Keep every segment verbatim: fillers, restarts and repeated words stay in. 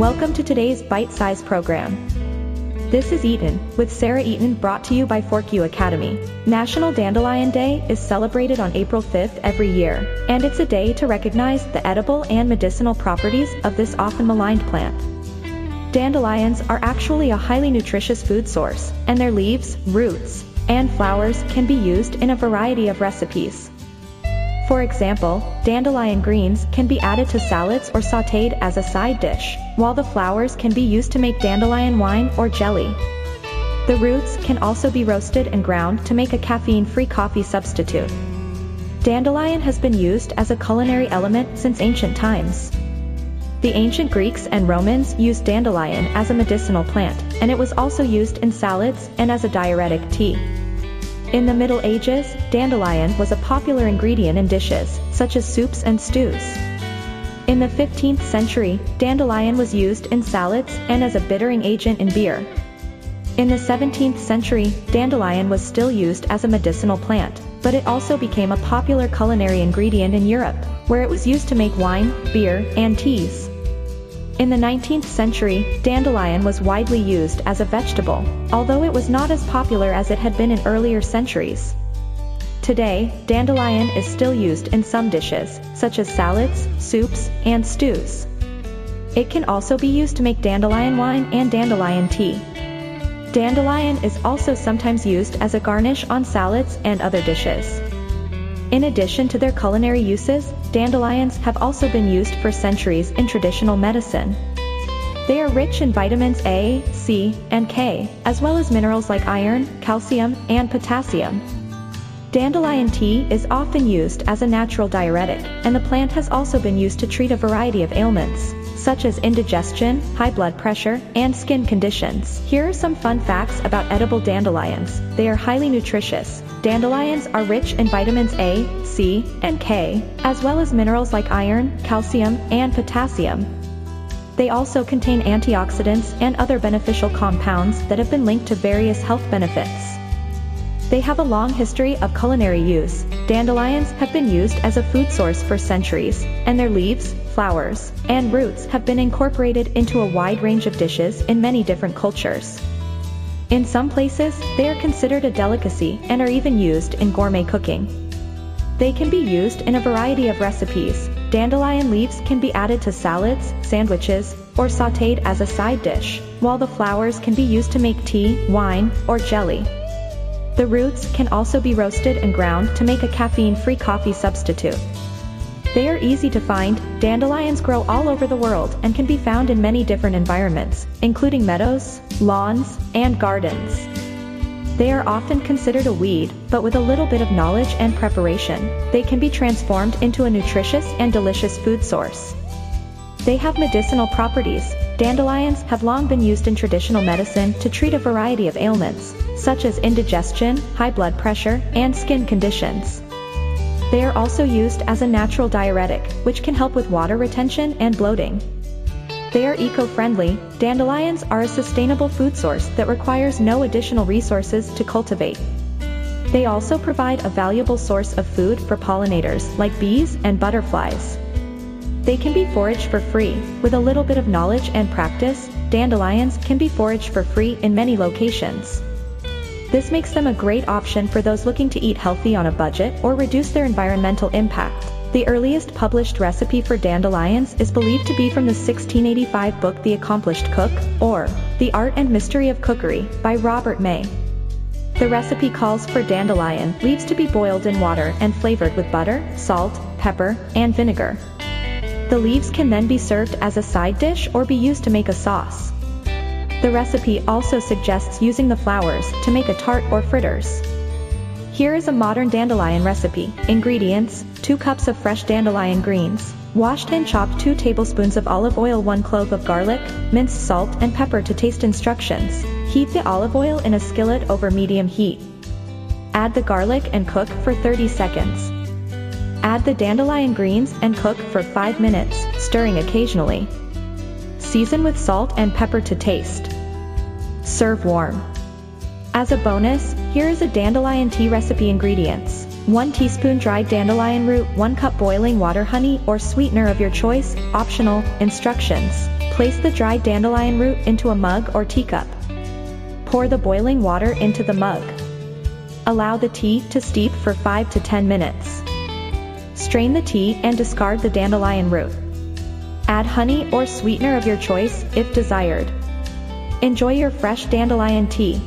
Welcome to today's bite-sized program. This is Eaton, with Sarah Eaton, brought to you by ForkU Academy. National Dandelion Day is celebrated on April fifth every year, and it's a day to recognize the edible and medicinal properties of this often maligned plant. Dandelions are actually a highly nutritious food source, and their leaves, roots, and flowers can be used in a variety of recipes. For example, dandelion greens can be added to salads or sautéed as a side dish, while the flowers can be used to make dandelion wine or jelly. The roots can also be roasted and ground to make a caffeine-free coffee substitute. Dandelion has been used as a culinary element since ancient times. The ancient Greeks and Romans used dandelion as a medicinal plant, and it was also used in salads and as a diuretic tea. In the Middle Ages, dandelion was a popular ingredient in dishes, such as soups and stews. In the fifteenth century, dandelion was used in salads and as a bittering agent in beer. In the seventeenth century, dandelion was still used as a medicinal plant, but it also became a popular culinary ingredient in Europe, where it was used to make wine, beer, and teas. In the nineteenth century, dandelion was widely used as a vegetable, although it was not as popular as it had been in earlier centuries. Today, dandelion is still used in some dishes, such as salads, soups, and stews. It can also be used to make dandelion wine and dandelion tea. Dandelion is also sometimes used as a garnish on salads and other dishes. In addition to their culinary uses, dandelions have also been used for centuries in traditional medicine. They are rich in vitamins A, C, and K, as well as minerals like iron, calcium, and potassium. Dandelion tea is often used as a natural diuretic, and the plant has also been used to treat a variety of ailments, such as indigestion, high blood pressure, and skin conditions. Here are some fun facts about edible dandelions. They are highly nutritious. Dandelions are rich in vitamins A, C, and K, as well as minerals like iron, calcium, and potassium. They also contain antioxidants and other beneficial compounds that have been linked to various health benefits. They have a long history of culinary use. Dandelions have been used as a food source for centuries, and their leaves, flowers, and roots have been incorporated into a wide range of dishes in many different cultures. In some places, they are considered a delicacy and are even used in gourmet cooking. They can be used in a variety of recipes. Dandelion leaves can be added to salads, sandwiches, or sautéed as a side dish, while the flowers can be used to make tea, wine, or jelly. The roots can also be roasted and ground to make a caffeine-free coffee substitute. They are easy to find. Dandelions grow all over the world and can be found in many different environments, including meadows, lawns, and gardens. They are often considered a weed, but with a little bit of knowledge and preparation, they can be transformed into a nutritious and delicious food source. They have medicinal properties. Dandelions have long been used in traditional medicine to treat a variety of ailments, such as indigestion, high blood pressure, and skin conditions. They are also used as a natural diuretic, which can help with water retention and bloating. They are eco-friendly. Dandelions are a sustainable food source that requires no additional resources to cultivate. They also provide a valuable source of food for pollinators like bees and butterflies. They can be foraged for free. With a little bit of knowledge and practice, dandelions can be foraged for free in many locations. This makes them a great option for those looking to eat healthy on a budget or reduce their environmental impact. The earliest published recipe for dandelions is believed to be from the sixteen eighty-five book The Accomplished Cook, or The Art and Mystery of Cookery, by Robert May. The recipe calls for dandelion leaves to be boiled in water and flavored with butter, salt, pepper, and vinegar. The leaves can then be served as a side dish or be used to make a sauce. The recipe also suggests using the flowers to make a tart or fritters. Here is a modern dandelion recipe. Ingredients: two cups of fresh dandelion greens, washed and chopped, two tablespoons of olive oil, one clove of garlic, minced salt and pepper to taste. Instructions: heat the olive oil in a skillet over medium heat. Add the garlic and cook for thirty seconds. Add the dandelion greens and cook for five minutes, stirring occasionally. Season with salt and pepper to taste. Serve warm. As a bonus, here is a dandelion tea recipe. Ingredients: one teaspoon dried dandelion root, one cup boiling water, honey or sweetener of your choice, optional. Instructions: Place the dried dandelion root into a mug or teacup. Pour the boiling water into the mug. Allow the tea to steep for five to ten minutes. Strain the tea and discard the dandelion root. Add honey or sweetener of your choice if desired. Enjoy your fresh dandelion tea.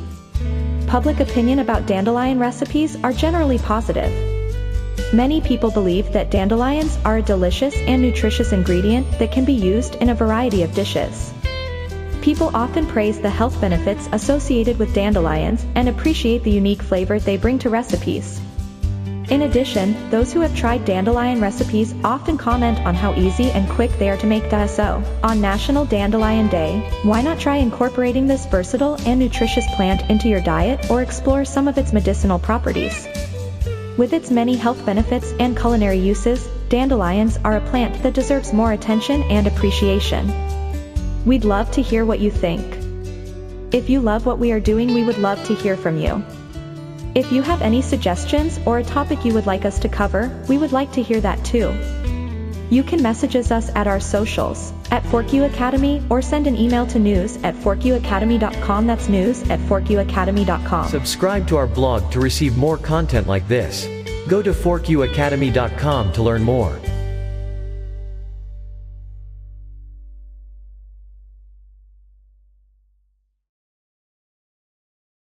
Public opinion about dandelion recipes are generally positive. Many people believe that dandelions are a delicious and nutritious ingredient that can be used in a variety of dishes. People often praise the health benefits associated with dandelions and appreciate the unique flavor they bring to recipes. In addition, those who have tried dandelion recipes often comment on how easy and quick they are to make. So, on National Dandelion Day, why not try incorporating this versatile and nutritious plant into your diet or explore some of its medicinal properties? With its many health benefits and culinary uses, dandelions are a plant that deserves more attention and appreciation. We'd love to hear what you think. If you love what we are doing, we would love to hear from you. If you have any suggestions or a topic you would like us to cover, we would like to hear that too. You can message us at our socials, at ForkU Academy, or send an email to news at forkuacademy.com. That's news at forkuacademy.com. Subscribe to our blog to receive more content like this. Go to forkuacademy dot com to learn more.